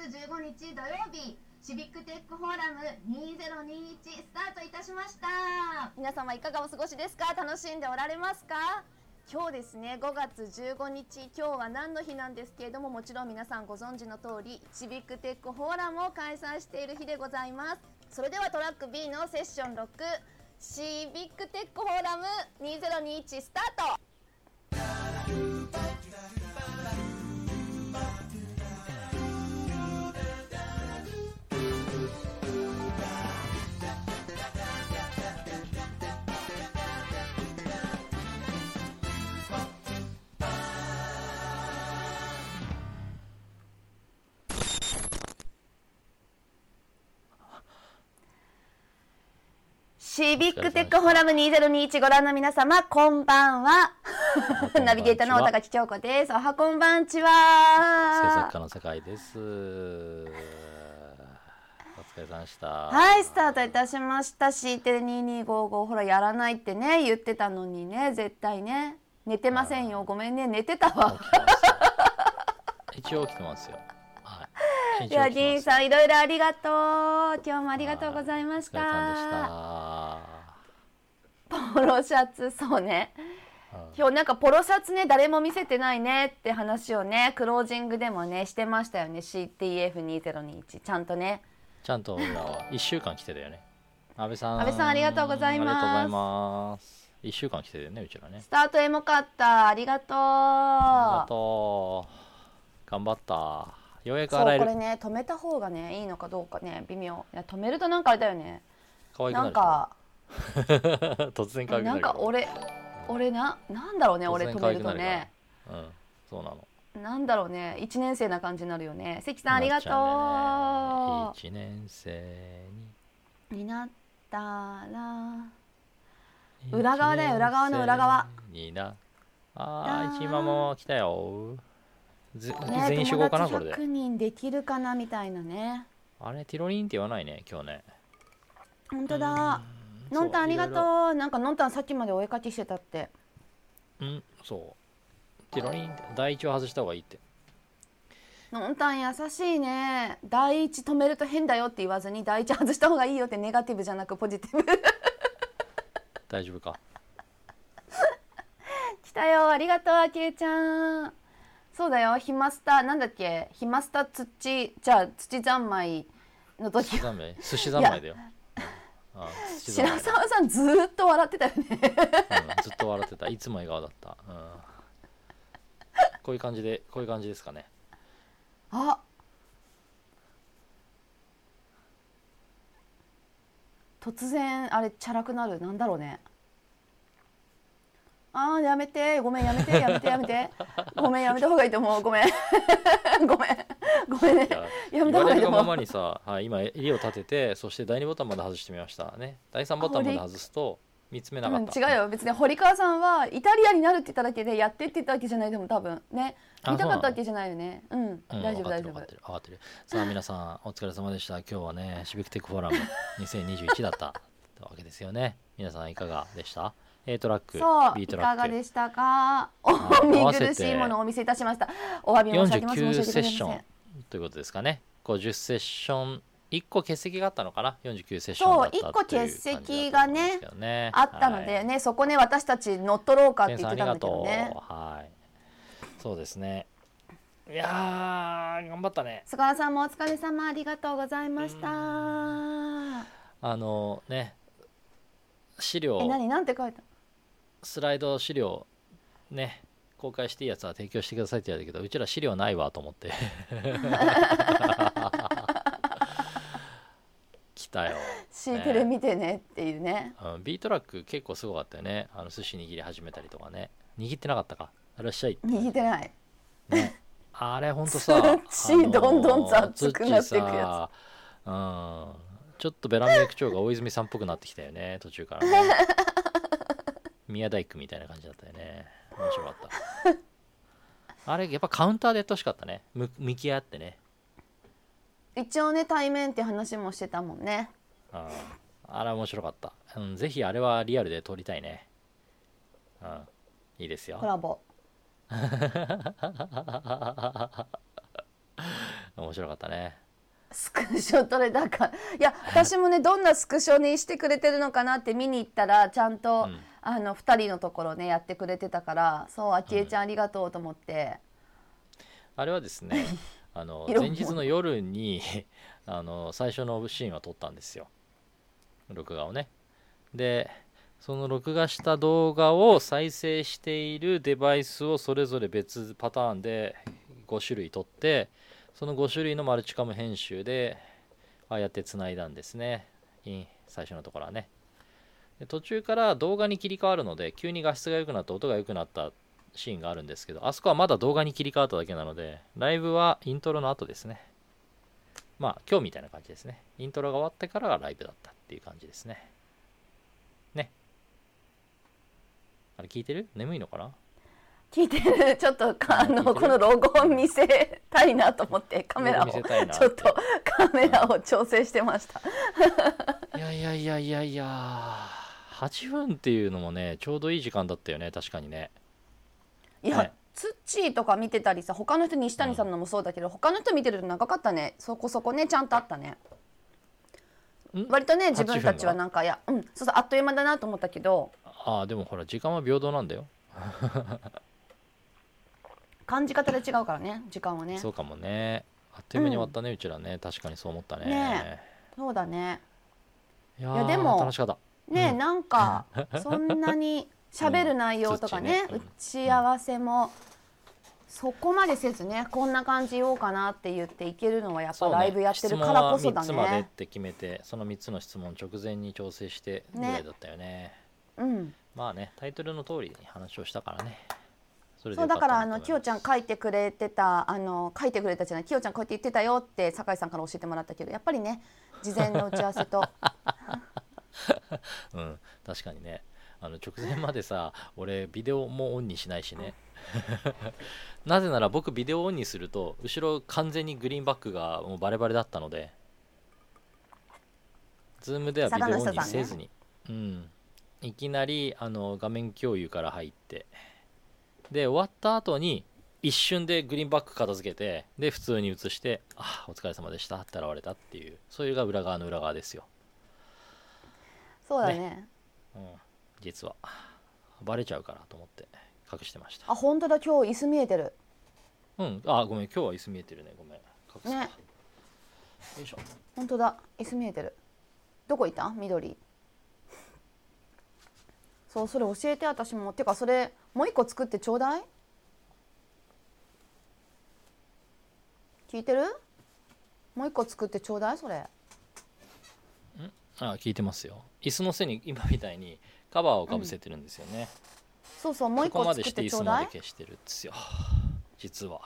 15日土曜日、シビックテックフォーラム2021スタートいたしました。皆様いかがお過ごしですか？楽しんでおられますか？今日ですね、5月15日、今日は何の日なんですけれども、もちろん皆さんご存知の通り、シビックテックフォーラムを開催している日でございます。それではトラック B のセッション6、シビックテックフォーラム2021スタート。シビックテックフォーラム2021ご覧の皆様、こんばんは。ナビゲーターの小高木京子です。おはこんばんちは。制作家の坂井です。お疲れ様でした。はい、スタートいたしました。CT2255 ほらやらないってね、言ってたのにね、絶対ね。寝てませんよ、ごめんね、寝てたわ。一応起きてますよ。いや、ディーンさんいろいろありがとう。今日もありがとうございました。ポロシャツ、そうね、今日なんかポロシャツね、誰も見せてないねって話をね、クロージングでもねしてましたよね。 CTF2021 ちゃんとね、ちゃんと1週間来てたよね。安倍さんありがとうございます。ありがとうございます。1週間来てたよね、うちらね。スタートエモかった。ありがとう、ありがとう、頑張った。ようやく洗える。そう、これね、止めた方がねいいのかどうかね、微妙。いや、止めるとなんかあれだよね、可愛くなる。なんか突然可愛くなる。なんか俺なんだろうね、俺止めるとね、うん、そうなの。なんだろうね、1年生な感じになるよね。関さんありがとう。1年生になったら、裏側だよ、裏側の裏側にな。あ、一ママも来たよ。全員集合かな、これで。100人できるかなみたいなね。あれ、ティロリンって言わないね、今日ね。ほんとだ。のんたんありがとう。なんかのんたんさっきまでお絵かきしてたって。うん、そう。ティロリンって、第一を外した方がいいって。のんたん優しいね。第一止めると変だよって言わずに、第一外した方がいいよって、ネガティブじゃなくポジティブ。大丈夫か。来たよ、ありがとう、あきえちゃん。そうだよ、ひまスタ、なんだっけ、ひまスタ土、じゃあ土三昧の時は寿司三昧だよ。ああ、白沢さんずっと笑ってたよね。うん、ずっと笑ってた。いつも笑顔だった、うん、こういう感じで、こういう感じですかね。あ、突然あれチャラくなる、なんだろうね。あー、やめて、ごめん、やめて、やめて、やめて、ごめん、やめた方がいいと思う、ごめんごめんね、やめた方がいいと思う。言われるままにさ、はい、今襟を立てて、そして第2ボタンまで外してみましたね。第3ボタンまで外すと3つ目なかった、うん、違うよ、別に堀川さんはイタリアになるって言っただけで、やってって言ったわけじゃないと思う、多分ね、見たかったわけじゃないよね。うん、うん、大丈夫、大丈夫、分かってる。さあ皆さんお疲れ様でした。今日はね、シビックテックフォーラム2021だったわけですよね。皆さんいかがでした？A トラック、そう、B トラックいかがでしたか？お見苦しいものをお見せいたしました。お詫び申し上げます。49セッションということですかね。50セッション1個欠席があったのかな。49セッションだったという感じだと思うんですけどね。そう、1個欠席がねあったのでね、はい、そこね、私たち乗っ取ろうかって言ってたんだけどね。はい、そうですね。いやー、頑張ったね。菅原さんもお疲れ様、ありがとうございました。ね、資料、なんて書いた、スライド資料ね、公開していいやつは提供してくださいって言われたけど、うちら資料ないわと思って来たよ、ね、シーテレ見てねっていうね、うん、B トラック結構すごかったよね。寿司握り始めたりとかね。握ってなかったか、いらっしゃいって。握ってない、ね、あれほんとさ、土どんどん雑くなっていくやつ、うん、ちょっとベラメイク長が大泉さんっぽくなってきたよね、途中からね宮大工みたいな感じだったよね。面白かったあれやっぱカウンターでやってほしかったね、向き合ってね。一応ね、対面って話もしてたもんね。あれ面白かった、うん、ぜひあれはリアルで撮りたいね、うん、いいですよ、コラボ面白かったね。スクショ撮れだから、いや私もねどんなスクショにしてくれてるのかなって見に行ったらちゃんと、うん、2人のところねやってくれてたから、そうあきえちゃんありがとうと思って、うん、あれはですね前日の夜に最初のシーンは撮ったんですよ、録画をね。でその録画した動画を再生しているデバイスをそれぞれ別パターンで5種類撮って、その5種類のマルチカム編集でああやってつないだんですね、最初のところはね。で途中から動画に切り替わるので、急に画質が良くなった、音が良くなったシーンがあるんですけど、あそこはまだ動画に切り替わっただけなので、ライブはイントロの後ですね。まあ今日みたいな感じですね。イントロが終わってからがライブだったっていう感じですね。ね。あれ聞いてる？眠いのかな？聞いてる。ちょっとこのロゴを見せたいなと思ってカメラをちょっとカメラを調整してました。いやいやいやいやいや。8分っていうのもねちょうどいい時間だったよね、確かにね。いや、はい、ツッチーとか見てたりさ、他の人、西谷さんのもそうだけど、他の人見てると長かったね。そこそこねちゃんとあったね。割とね自分たちはなんかいや、うん、そうそうあっという間だなと思ったけど。ああでもほら時間は平等なんだよ。感じ方で違うからね、時間はね。そうかもね。あっという間に終わったね、うちらね。確かにそう思ったね。ね、そうだね。いやでも楽しかった。ね、なんかそんなに。喋る内容とかね、打ち合わせもそこまでせずね、こんな感じようかなって言っていけるのはやっぱライブやってるからこそだね。質問は3つまでって決めて、その3つの質問直前に調整してぐらいだったよね。うん。まあね、タイトルの通りに話をしたからね。そうだからキヨちゃん書いてくれてた、書いてくれたじゃない、キヨちゃんこうやって言ってたよって酒井さんから教えてもらったけど、やっぱりね事前の打ち合わせとうん、確かにね。直前までさ、俺ビデオもオンにしないしねなぜなら僕ビデオオンにすると後ろ完全にグリーンバックがもうバレバレだったので、ズームではビデオオンにせずに、ね、うん、いきなり画面共有から入って、で終わった後に一瞬でグリーンバック片付けて、で普通に映して、あお疲れ様でしたって現れたっていう、そういうが裏側の裏側ですよ。そうだ ね、うん、実はバレちゃうからと思って隠してました。あ、本当だ、今日椅子見えてる。うん、あ、ごめん、今日は椅子見えてるね、ごめん、隠すか、ね、よいしょ。本当だ、椅子見えてる。どこいた？緑。そう、それ教えて、私も。てかそれもう一個作ってちょうだい。聞いてる？もう一個作ってちょうだい、それ。あ、聞いてますよ。椅子の背に今みたいにカバーをかぶせてるんですよね、うん、そうそう、もう一個作ってちょうだい。そこまでして椅子まで消してるんですよ、実は。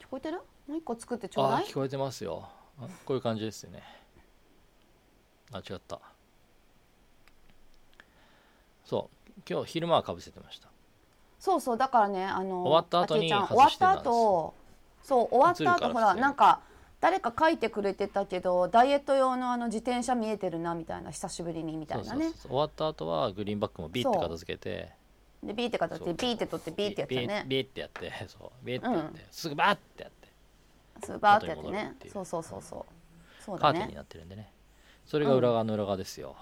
聞こえてる？もう一個作ってちょうだい。あ、聞こえてますよ。こういう感じですよね。あ、違った。そう、今日昼間はかぶせてました。そうそう、だからね、終わった後に外してたんですよ。そう、終わった後ほら、なんか誰か書いてくれてたけど、ダイエット用の自転車見えてるなみたいな、久しぶりにみたいなね。そうそうそう、終わった後はグリーンバックもビーって片付けて、でビーって片付けて、ビーって取って、ビーってやってね、ビーってやって、そうビーってやって、うん、すぐバーってやって、すぐバーってやってね、そうそうそうそう、そうだね、カーテンになってるんでね、それが裏側の裏側ですよ、うん、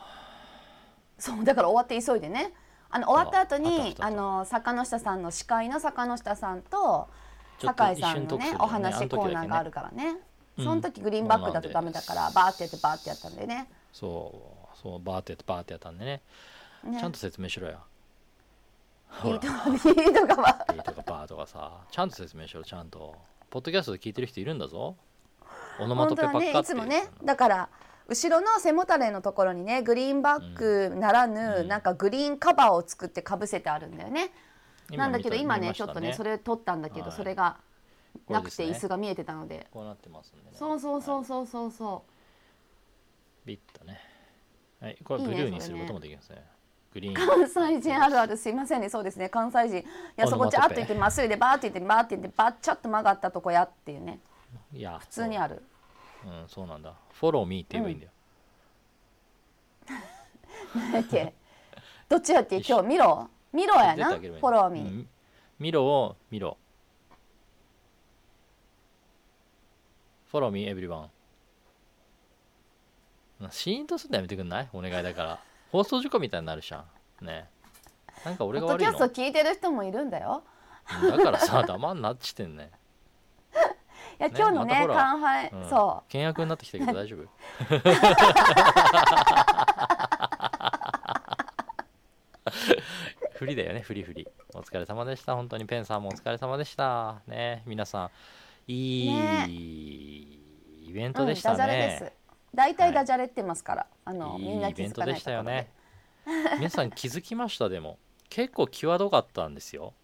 そうだから終わって急いでね、終わった後に坂下さんの司会の坂下さんと酒井さんのね、お話コーナーがあるからね。その時グリーンバックだとダメだから、バーってやってバーってやったんでね。そうそう、バーってやってバーってやったんでね。ちゃんと説明しろよ。ビーとかビーとかバーとかさ、ちゃんと説明しろ、ちゃんと。ポッドキャストで聞いてる人いるんだぞ。オノマトペばっかっていう。本当はね、いつもね、だから後ろの背もたれのところにね、グリーンバックならぬ、なんかグリーンカバーを作ってかぶせてあるんだよね。なんだけど今ね、ちょっとね、それ取ったんだけど、それがなくて椅子が見えてたので、こうなってますんでね。そうそうそうそうそうそう、ビッとね、はい、これブルーにすることもできますね。グリーン関西人あるある、すいませんね。そうですね、関西人。いや、そこちゃっと行ってまっすぐでバーって行ってバーって行ってバーちゃっと曲がったとこやっていうね。いや普通にある。うん、そうなんだ。フォローミーって言えばいいんだよ、なんだっけどっちやっけ、今日ミロやな、フォローミー、ミロをミロ Follow me everyone。 シーンとするのやめてくんない？お願いだから。放送事故みたいになるじゃん。ねえ。なんか俺が悪いの？ポッドキャスト聞いてる人もいるんだよ。だからさ、黙んなっちってんね。いや、ね、今日のね、ま、カンハイ、うん、そう倹約になってきたけど大丈夫？フリだよね、フリフリ。お疲れ様でした。本当にペンさんもお疲れ様でした。ね、皆さんいい、ね、イベントでしたね。ダジャレです。大体ダジャレってますから、はい、みんな気づかないところで。いいイベントでしたよね。皆さん気づきました？でも結構際どかったんですよ。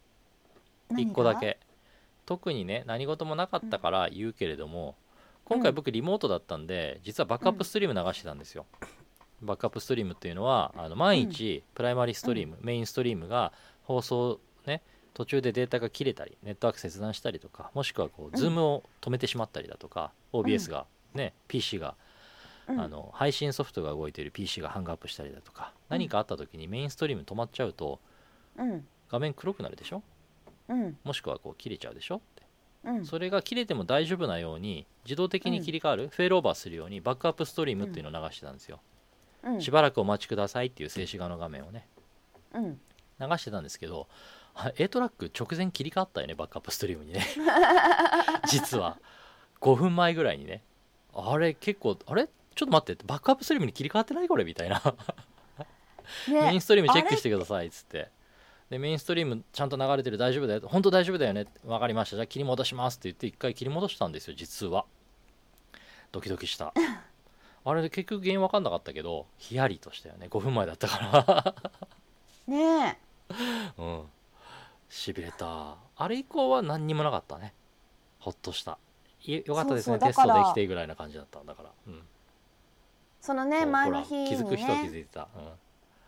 1個だけ。特にね何事もなかったから言うけれども、うん、今回僕リモートだったんで実はバックアップストリーム流してたんですよ、うん、バックアップストリームっていうのは毎日プライマリーストリーム、うん、メインストリームが放送ね途中でデータが切れたりネットワーク切断したりとかもしくはこう、うん、Zoom を止めてしまったりだとか OBS がね、うん、PC が配信ソフトが動いている PC がハングアップしたりだとか、うん、何かあった時にメインストリーム止まっちゃうと、うん、画面黒くなるでしょ、うん、もしくはこう切れちゃうでしょって、うん、それが切れても大丈夫なように自動的に切り替わる、うん、フェールオーバーするようにバックアップストリームっていうのを流してたんですよ、うん、しばらくお待ちくださいっていう静止画の画面をね、うん、流してたんですけど A トラック直前切り替わったよねバックアップストリームにね実は5分前ぐらいにねあれ結構あれちょっと待ってバックアップストリームに切り替わってないこれみたいな、ね、メインストリームチェックしてくださいっつってでメインストリームちゃんと流れてる大丈夫だよ本当大丈夫だよね分かりましたじゃあ切り戻しますって言って一回切り戻したんですよ実はドキドキしたあれで結局原因分かんなかったけどヒヤリとしたよね5分前だったからねえうんしびれたあれ以降は何にもなかったねほっとしたよかったですねそうそうテストできてぐらいな感じだったんだから、うん、そのね前の日にね気づく人は気づいてたうん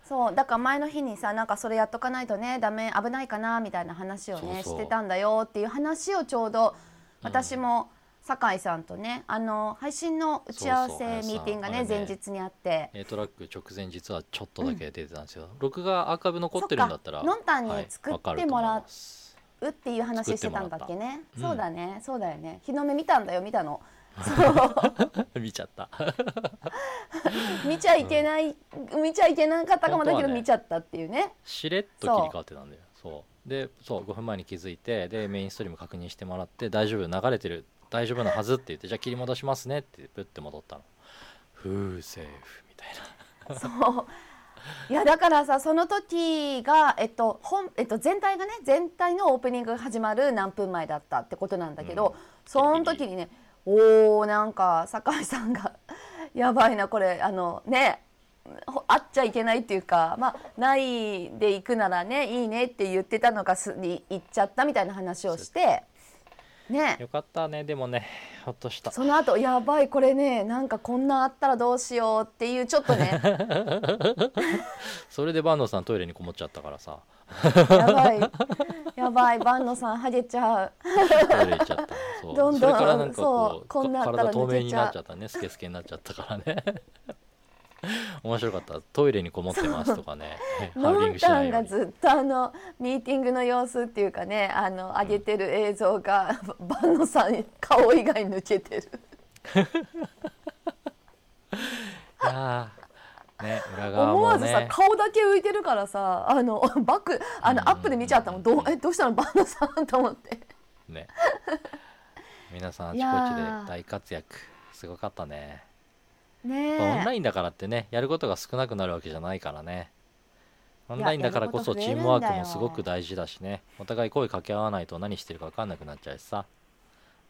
そうだから前の日にさなんかそれやっとかないとねダメ危ないかなみたいな話をねそうそうしてたんだよっていう話をちょうど私も酒井さんとね、うん、配信の打ち合わせミーティングが ね前日にあってAトラック直前実はちょっとだけ出てたんですよ、うん、録画アーカイブ残ってるんだったらノンタンに作ってもらうっていう話してたんだっけねっそうだねそうだよね日の目見たんだよ見たのそう見ちゃった見ちゃいけなかったかもだけど、ね、見ちゃったっていうねしれっと切り替わってたんだよそうでそう5分前に気づいてでメインストリーム確認してもらって大丈夫流れてる大丈夫なはずって言ってじゃあ切り戻しますねってプッて戻ったのフーセーフみたいなそういやだからさその時が、全体のオープニングが始まる何分前だったってことなんだけど、うん、その時にねおーなんか酒井さんがやばいなこれね会っちゃいけないっていうかまあないで行くならねいいねって言ってたのが行っちゃったみたいな話をしてねよかったねでもねほっとしたその後やばいこれねなんかこんなあったらどうしようっていうちょっとねそれで万能さんトイレにこもっちゃったからさやばい万野さんハゲちゃう取れちゃったそうどんどんそれからなんかこんな体透明になっちゃったねスケスケになっちゃったからね面白かったトイレにこもってますとかねハウリングしないようにノンタンがずっとミーティングの様子っていうかね上げてる映像が、うん、万野さん顔以外抜けてるいやね、裏側もね、思わずさ顔だけ浮いてるからさバックアップで見ちゃったもん、うんうんうん、どうしたのバンドさんと思って、ね、皆さんあちこちで大活躍すごかった ねオンラインだからってねやることが少なくなるわけじゃないからねオンラインだからこそチームワークもすごく大事だしねお互い声掛け合わないと何してるか分かんなくなっちゃうしさ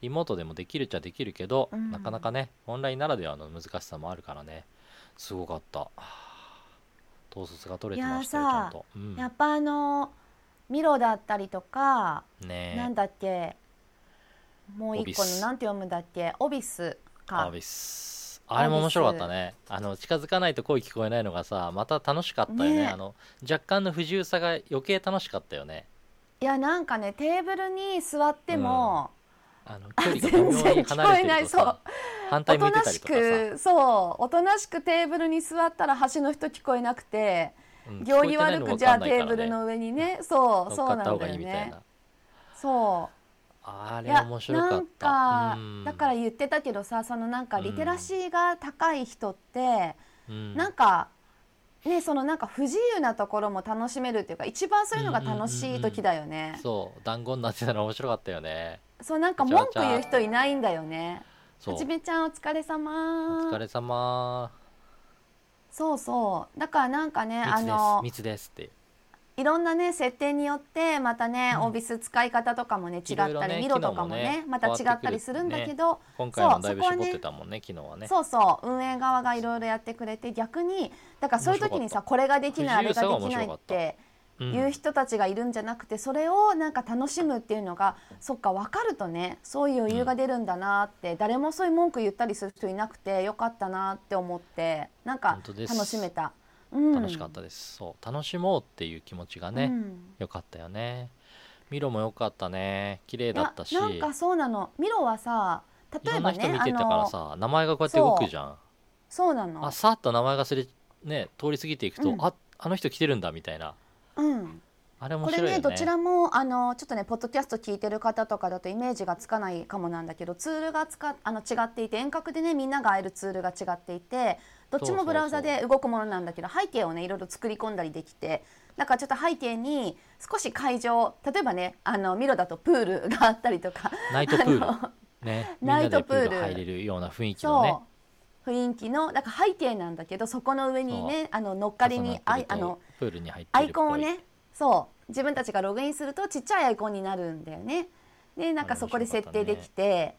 リモートでもできるっちゃできるけど、うん、なかなかねオンラインならではの難しさもあるからねすごかった統率が取れてましたよちゃんと、うん、やっぱミロだったりとか、ね、なんだっけもう一個のなんて読むんだっけオビスかオビスあれも面白かったね近づかないと声聞こえないのがさまた楽しかったよ ね若干の不自由さが余計楽しかったよねいやなんかねテーブルに座っても、うん距離が微妙に離れてるとさ反対向いてたりとかさおとなしくテーブルに座ったら端の人聞こえなくて、うん、行儀悪くじゃあテーブルの上にねそうそうなんだよねそうあれ面白かった。なんかだから言ってたけどさ、そのなんかリテラシーが高い人って、うん、なんかね、そのなんか不自由なところも楽しめるっていうか、一番そういうのが楽しい時だよね、うんうんうんうん、そう団子になってたら面白かったよね。そうなんか文句言う人いないんだよね。はじめちゃんお疲れ様。お疲れ様。そうそうだからなんかね、密ですっていろんなね設定によってまたね、うん、オービス使い方とかもね違ったり、ね、ミロとかも ねまた違ったりするんだけど、ね、今回もだいぶ絞ってたもんね昨日はね。そうそう運営側がいろいろやってくれて、逆にだからそういう時にさこれができないあれができないっていう人たちがいるんじゃなくて、それをなんか楽しむっていうのが、そっか分かるとねそういう余裕が出るんだなって、うん、誰もそういう文句言ったりする人いなくてよかったなって思って、なんか楽しめた。楽しかったです、うん、そう楽しもうっていう気持ちがね、うん、よかったよね。ミロもよかったね、綺麗だったし。なんかそうなの、ミロはさ例えばねいろんな人見てたからさ名前がこうやって動くじゃん。そうなの、あさっと名前がね、通り過ぎていくと、うん、あの人来てるんだみたいな、うん、あれ面白いよね。これねどちらもちょっとねポッドキャスト聞いてる方とかだとイメージがつかないかもなんだけど、ツールが違っていて、遠隔でねみんなが会えるツールが違っていて、どっちもブラウザで動くものなんだけど、背景をねいろいろ作り込んだりできて、なんかちょっと背景に少し会場、例えばねミロだとプールがあったりとか、ナイトプールね、みんなでプール入れるような雰囲気のね、雰囲気のなんか背景なんだけど、そこの上にね乗っかりにプールに入ってるアイコンをね、そう自分たちがログインするとちっちゃいアイコンになるんだよね。でなんかそこで設定できて、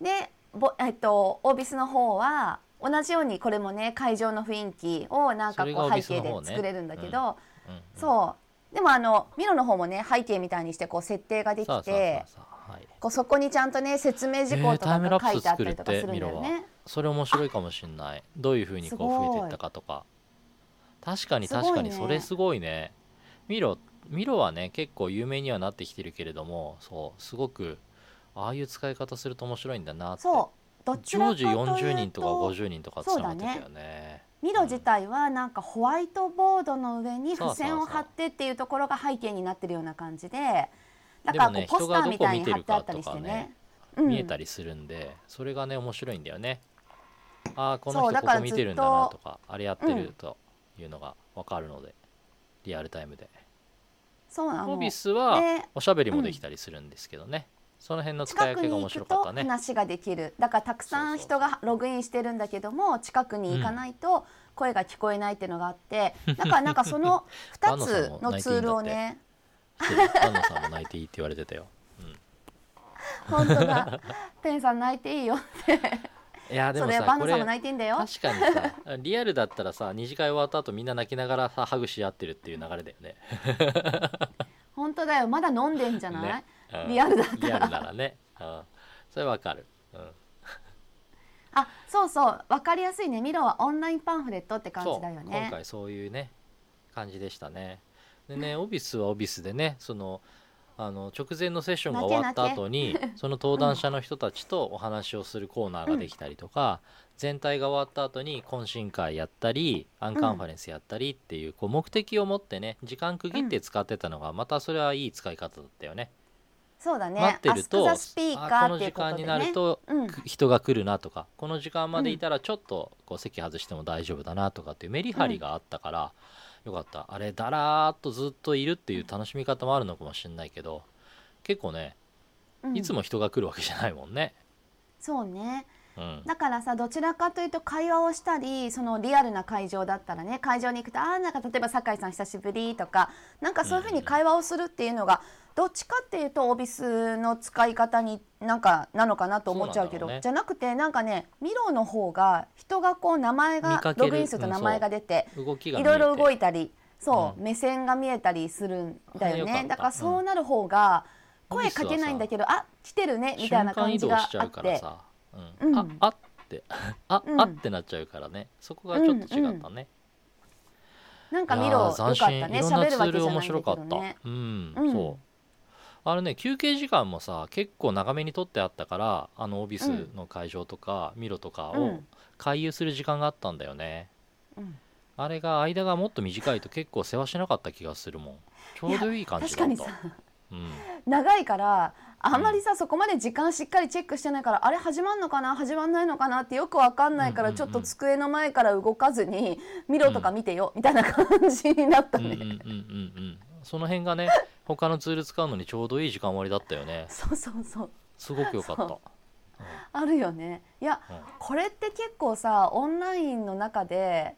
ね、でオービスの方は同じようにこれもね会場の雰囲気をなんかこう背景で作れるんだけど、そうでもミロの方もね背景みたいにしてこう設定ができて、そこにちゃんとね説明事項とかが書いてあったりとかするんだよね。それ面白いかもしれない、どういう風にこう増えていったかとか。確かにそれすごいね。ミロはね結構有名にはなってきてるけれども、そうすごくああいう使い方すると面白いんだなって。常時40人とか50人とか使ってたよね。ミロ自体はなんかホワイトボードの上に付箋を貼ってっていうところが背景になってるような感じで、だからこうポスターみたいに貼ってあったりして ね、うん、見えたりするんで、それがね面白いんだよね。ああこの人ここ見てるんだなとか、あれやってるというのが分かるので、リアルタイムで。そうなの、オービスはおしゃべりもできたりするんですけどね、うん、その辺の使い分けが面白かったね。近くに行くと話ができる、だからたくさん人がログインしてるんだけども近くに行かないと声が聞こえないっていうのがあって、うん、なんかその2つのツールをねパンナさんも泣いていいって言われてたよ、うん、本当だペンさん泣いていいよっていやでもさ、パンナさんも泣いていいんだよ。確かにさリアルだったらさ二次会終わった後みんな泣きながらさハグし合ってるっていう流れだよね本当だよ、まだ飲んでんじゃない、ね、リアルだったら、リアルならね、うん、それわかる、うん、あ、そうそうわかりやすいね。ミロはオンラインパンフレットって感じだよね。そう今回そういうね感じでしたね。でね、オビスはオビスでね、その直前のセッションが終わった後にその登壇者の人たちとお話をするコーナーができたりとか、うん、全体が終わった後に懇親会やったりアンカンファレンスやったりっていう、うん、こう目的を持ってね時間区切って使ってたのがまたそれはいい使い方だったよね。そうだね、待ってるとこの時間になると人が来るなとか、この時間までいたらちょっとこう席外しても大丈夫だなとかっていうメリハリがあったからよかった。あれだらーっとずっといるっていう楽しみ方もあるのかもしれないけど、結構ねいつも人が来るわけじゃないもんね、うん、そうね、うん、だからさどちらかというと会話をしたり、そのリアルな会場だったらね会場に行くとなんか例えば酒井さん久しぶりとかなんかそういうふうに会話をするっていうのが、うん、どっちかっていうとオービスの使い方になんかなのかなと思っちゃうけど、じゃなくてなんかねミロの方が人がこう名前がログインすると名前が出ていろいろ動いたり、そう、うん、目線が見えたりするんだよね。だからそうなる方が声かけないんだけど、うん、あ来てるねみたいな感じがあって、瞬間移動しちゃうからさ、うん、あってなっちゃうからね、そこがちょっと違ったね、うんうん、なんかミロよかったね。いろんなツール面白かった。うん、うん、そうね、休憩時間もさ結構長めに取ってあったから、オービスの会場とか、うん、ミロとかを回遊する時間があったんだよね、うん、あれが間がもっと短いと結構世話しなかった気がするもん。ちょうどいい感じだった。確かにさ長いからあんまりさ、そこまで時間しっかりチェックしてないから、あれ始まんのかな始まんないのかなってよくわかんないから、ちょっと机の前から動かずに見ろとか見てよみたいな感じになったね。その辺がね、他のツール使うのにちょうどいい時間割だったよね。そうそうそう、すごく良かった。あるよね。いや、これって結構さ、オンラインの中で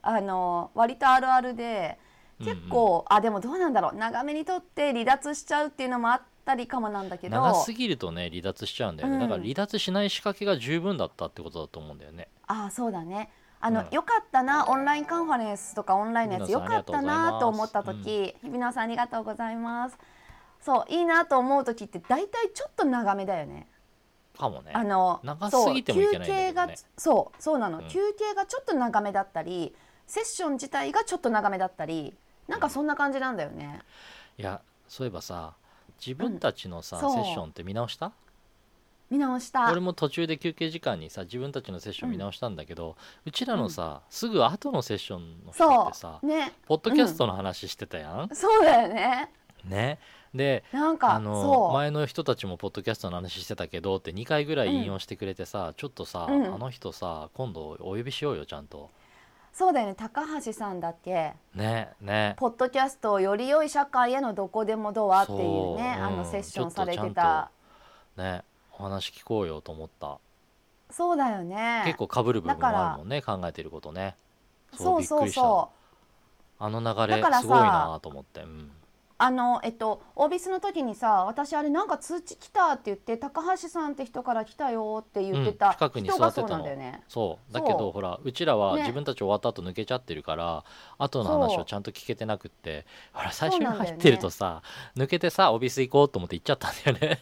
割とあるあるで結構、あ、でもどうなんだろう、長めにとって離脱しちゃうっていうのもあったりかもなんだけど、長すぎるとね離脱しちゃうんだよね、だから離脱しない仕掛けが十分だったってことだと思うんだよね。あ、そうだね。よかったな、オンラインカンファレンスとかオンラインのやつよかったなと思った時、日比野さんありがとうございます。そういいなと思う時って大体ちょっと長めだよね。かもね。長すぎてもいけないんだけどね。そう、そうなの、休憩がちょっと長めだったり、セッション自体がちょっと長めだったり、なんかそんな感じなんだよね。いや、そういえばさ、自分たちのさ、セッションって見直した？見直した。俺も途中で休憩時間にさ、自分たちのセッション見直したんだけど、うちらのさ、すぐ後のセッションの人ってさ、ね、ポッドキャストの話してたやん、そうだよね。ね、でなんか前の人たちもポッドキャストの話してたけどって2回ぐらい引用してくれてさ、ちょっとさ、あの人さ、今度お呼びしようよ、ちゃんと。そうだよね、高橋さんだっけ、ねね、ポッドキャストをより良い社会へのどこでもドアっていうね、セッションされてたね、お話聞こうよと思った。そうだよね、結構被る部分もあるもんね、考えてることね。そうそうそう、あの流れすごいなと思って。オービスの時にさ、私あれなんか通知来たって言って、高橋さんって人から来たよって言ってた人がそうなんだよね。そうだけどほら、うちらは自分たち終わった後抜けちゃってるから、ね、後の話をちゃんと聞けてなくって、ほら最初に入ってるとさ、ね、抜けてさ、オービス行こうと思って行っちゃったんだよね。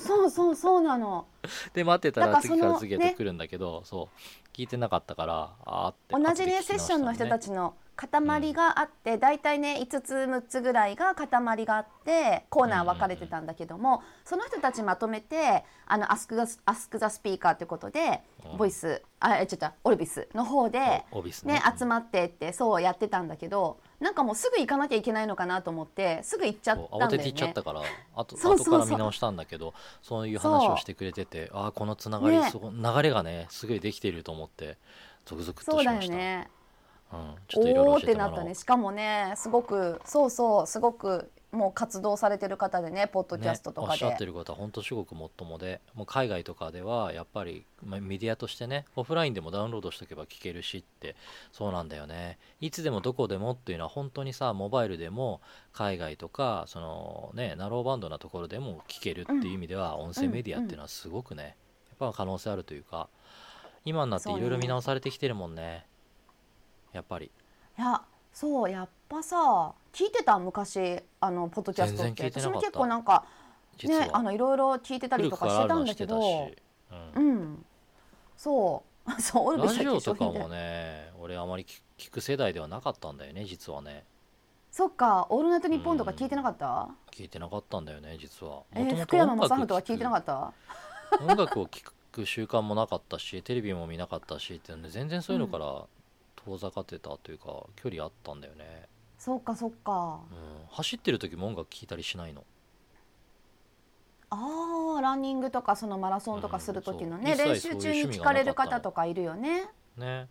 そうそうそうなの。で待ってたら次から次へと来るんだけど、そう聞いてなかったから、あって、同じね、セッションの人たちの塊があって、だいたいね5つ6つぐらいが塊があってコーナー分かれてたんだけども、その人たちまとめてAsk the Speaker ということで、ボイスオルビスの方で、ねね、集まってってそうやってたんだけど、なんかもうすぐ行かなきゃいけないのかなと思ってすぐ行っちゃったんだよね。慌てて行っちゃったから後から見直したんだけど、そういう話をしてくれてて、あ、このつながり、ね、流れがねすごいできていると思って続々としました。そうだよね。おーってなったね。しかもね、すごくすごくもう活動されてる方でね、ポッドキャストとかで、ね、おっしゃってる方本当すごくもっともで、もう海外とかではやっぱりメディアとしてね、オフラインでもダウンロードしとけば聞けるしって、そうなんだよね。いつでもどこでもっていうのは本当にさ、モバイルでも海外とかそのね、ナローバンドなところでも聞けるっていう意味では、音声メディアっていうのはすごくね、やっぱ可能性あるというか、今になっていろいろ見直されてきてるもんね。やっぱりいや、そうやっぱさ、聞いてた昔ポッドキャストって。私も結構なんかね、いろいろ聞いてたりとかしてたんだけど、そうラジオとかもね、俺あまり聞く世代ではなかったんだよね、実はね。そっか、オールナイトニッポンとか聞いてなかった？聞いてなかったんだよね、実は。福山雅治とか聞いてなかった？音楽を聴く習慣もなかったし、テレビも見なかったしっていうので、全然そういうのから遠ざかってたというか、距離あったんだよね。そうかそうか、走ってる時も音楽聴いたりしないの？ああ、ランニングとかそのマラソンとかする時のね、練習中に聞かれる方とかいるよね。ね、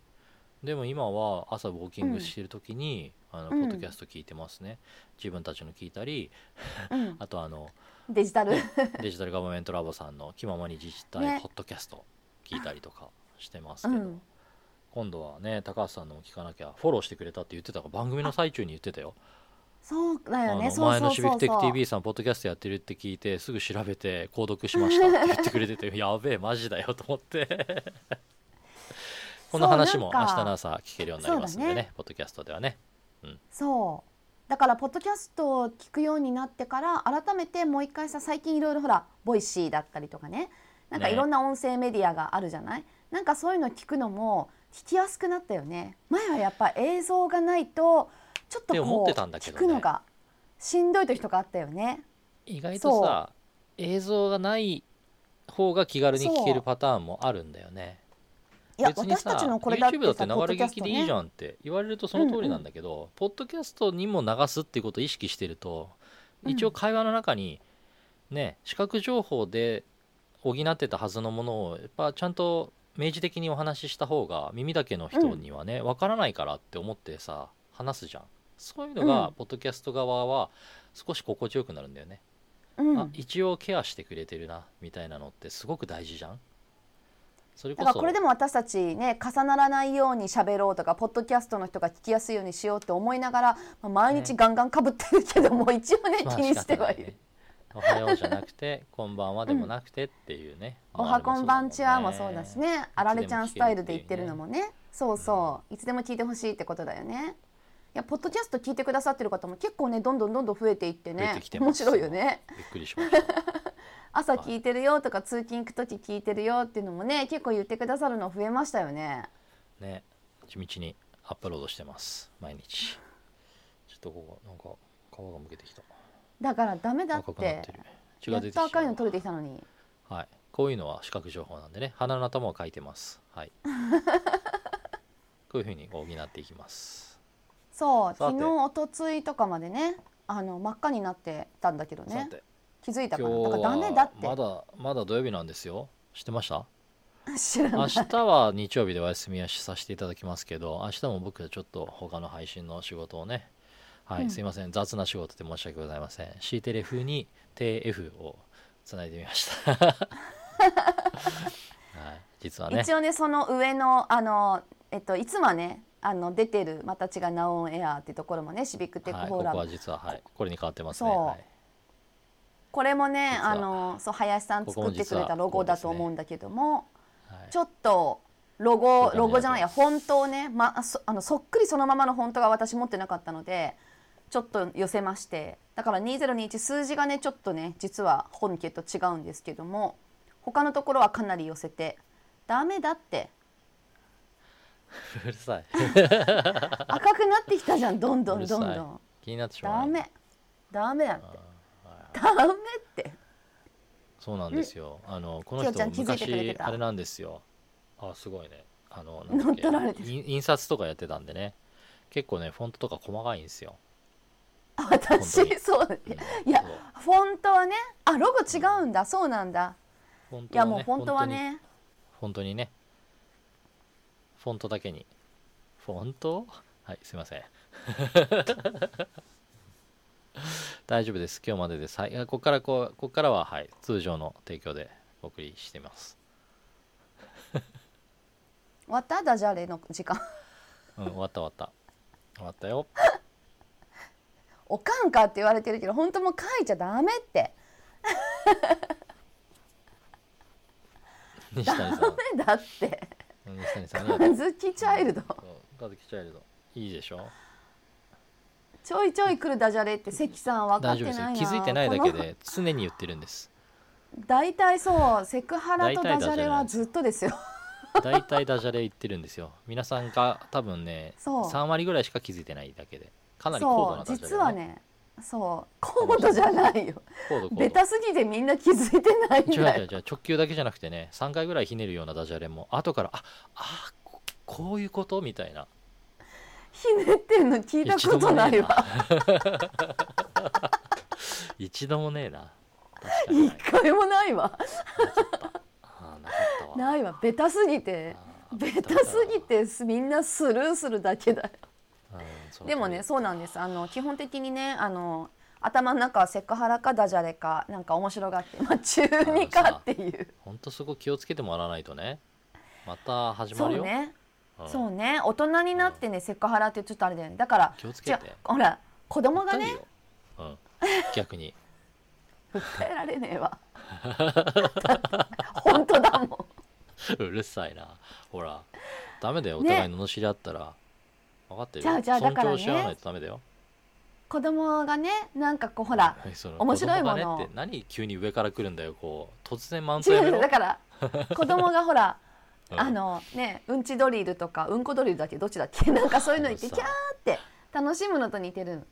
でも今は朝ウォーキングしてる時に、ポッドキャスト聞いてますね、自分たちの聞いたり、あとデジタルガバメントラボさんの気ままに自治体ポッドキャスト聞いたりとかしてますけど、今度はね、高橋さんのも聞かなきゃ。フォローしてくれたって言ってたから、番組の最中に言ってたよ。そうだよね。前のシビックテック TV さんポッドキャストやってるって聞いて、すぐ調べて購読しましたって言ってくれててやべえマジだよと思ってこの話も明日の朝聞けるようになりますんで ね、ポッドキャストではね、そうだからポッドキャストを聞くようになってから、改めてもう一回さ、最近いろいろほらボイシーだったりとかね、なんかいろんな音声メディアがあるじゃない、なんかそういうの聞くのも聞きやすくなったよね。前はやっぱ映像がないとちょっとこう聞くのがしんどい時とかあったよね。意外とさ、映像がない方が気軽に聞けるパターンもあるんだよね。いや、私たちのこれだって YouTube だって流れ聞きでいいじゃんって言われるとその通りなんだけど、ポッドキャストにも流すっていうことを意識してると、一応会話の中にね、視覚情報で補ってたはずのものをやっぱちゃんと明示的にお話しした方が耳だけの人にはね、わからないからって思ってさ話すじゃん。そういうのがポッドキャスト側は少し心地よくなるんだよね、うん、あ、一応ケアしてくれてるなみたいなのってすごく大事じゃん。それこそだからこれでも私たちね、重ならないように喋ろうとかポッドキャストの人が聞きやすいようにしようって思いながら、まあ、毎日ガンガンかぶってるけども、ね、一応ね、まあ、気にしてはいる、ね、おはようじゃなくてこんばんはでもなくてっていうね、うん、おはこんばんちはもそうだしね、あられちゃんスタイルで言ってるのもね、そうそう、いつでも聞いてほしいってことだよね。いやポッドキャスト聞いてくださってる方も結構ねどんどん増えていってね、面白いよね。びっくりしました朝聞いてるよとか、はい、通勤行くとき聞いてるよっていうのもね結構言ってくださるの増えましたよね。ね、地道にアップロードしてます毎日。ちょっとここなんか皮がむけてきた。だからダメだって。やっと赤いの取れてきたのに。はい、こういうのは視覚情報なんでね、鼻の頭を描いてます。はい。こういうふうに補っていきます。そう、昨日おとついとかまでね、真っ赤になってたんだけどね、気づいたから。だからダメだって。まだ土曜日なんですよ。知ってました？知らない。明日は日曜日でお休みはさせていただきますけど、明日も僕はちょっと他の配信の仕事をね、はい、うん、すいません、雑な仕事で申し訳ございません。 C テレ風に TF をつないでみました、はい、実はね一応ね、その上のいつもね出てるまた違うナオンエアーっていうところもね、シビックテックフォーラム、はい、ここは実は、はい、これに変わってますね。そう、はい、これもねそう林さん作ってくれたロゴだと思うんだけども、はい、ちょっとロゴじゃないや、フォントをね、ま、そっくりそのままのフォントが私持ってなかったのでちょっと寄せまして、だから2021数字がねちょっとね実は本家と違うんですけども、他のところはかなり寄せてダメだってうるさい赤くなってきたじゃん、どんどん気になってしまう。ダメだって、はい、ダメってそうなんですよ、うん、この人昔あれなんですよ。あ、すごいね、なんだっけ、印刷とかやってたんでね、結構ねフォントとか細かいんですよ私。そう、うん、いやフォントはね、あ、ロゴ違うんだ、そうなんだ、ね、いやもうフォントはね本当にねフォントだけにフォント、はい、すいません大丈夫です、今日までです、はい、ここからは、はい、通常の提供でお送りしています終わったダジャレの時間うん、終わったよおかんかって言われてるけど、本当もう書いちゃダメって西谷さんダメだってカズキチャイルド、カズキチャイルドいいでしょ。ちょいちょい来るダジャレって関さん分かってないな。気づいてないだけで常に言ってるんです。大体そう、セクハラとダジャレはずっとですよ大体ダジャレ言ってるんですよ皆さんが多分ね3割ぐらいしか気づいてないだけで、かなり高度なダジャレ、ね、そう実はね、そう高度じゃないよ、ベタすぎてみんな気づいてないんだよ。違う直球だけじゃなくてね、3回ぐらいひねるようなダジャレも後から、あ、こういうことみたいな、ひねってんの聞いたことないわ一度もねえな一回もないわないわ、ベタすぎてみんなスルーするだけだよ。でもね、そうなんです、基本的にね、頭の中はセクハラかダジャレかなんか面白がって、まあ、中2かっていう、ほんとそこ気をつけてもらわないとね、また始まるよ。そうね、うん、そうね、大人になってね、うん、セクハラってちょっとあれだよね。だから気をつけて、ほら子供がね、うん、逆に訴えられねえわ本当だもんうるさいな、ほらダメだよ、お互いの罵り合ったら、ね、分かってるよ。じゃあだからね、尊重し合わないとダメだよ。子供がね、なんかこうほら、はい、面白いもの、子供がねって何急に上から来るんだよ、こう突然マウントやめろ。だから子供がほら、うん、ね、うんちドリルとかうんこドリルだっけ、どっちだっけ、なんかそういうの言ってキャーって楽しむのと似てる、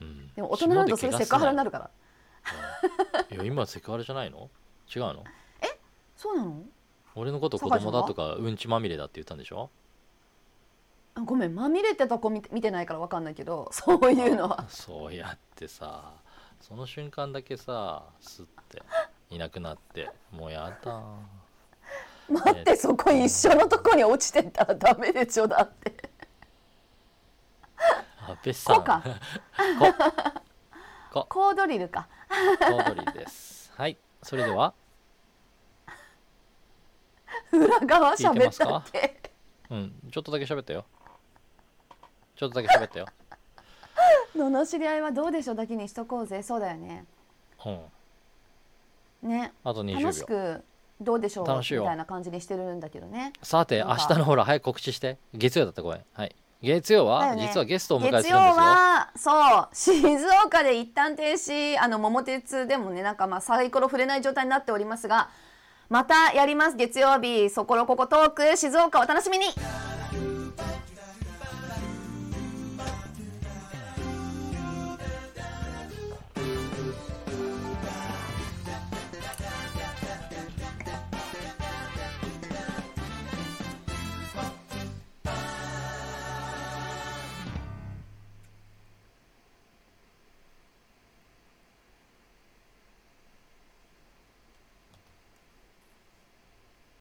うん、でも大人になるとそれセクハラになるから、うん、いや今セクハラじゃないの？違うの？え、そうなの？俺のこと子供だとかうんちまみれだって言ったんでしょ？ごめん、まみれてた子見てないから分かんないけど、そういうのはそうやってさ、その瞬間だけさスッていなくなって、もうやだ。待って、そこ一緒のとこに落ちてったらダメでしょ。だって安倍さん、こうかコードリルかコードリルです。はい、それでは裏側喋ったっけ。うん、ちょっとだけ喋ったよ。罵り合いはどうでしょうだけにしとこうぜ。そうだよね、うん、ね、あと20秒。楽しくどうでしょうみたいな感じにしてるんだけどね。さて明日のほら早く告知して。月曜だった、ごめん、はい、月曜は、ね、実はゲストをお迎えするんですよ。月曜はそう静岡で一旦停止、桃鉄でもね、なんかまあサイコロ触れない状態になっておりますが、またやります月曜日。そころここトーク静岡お楽しみに。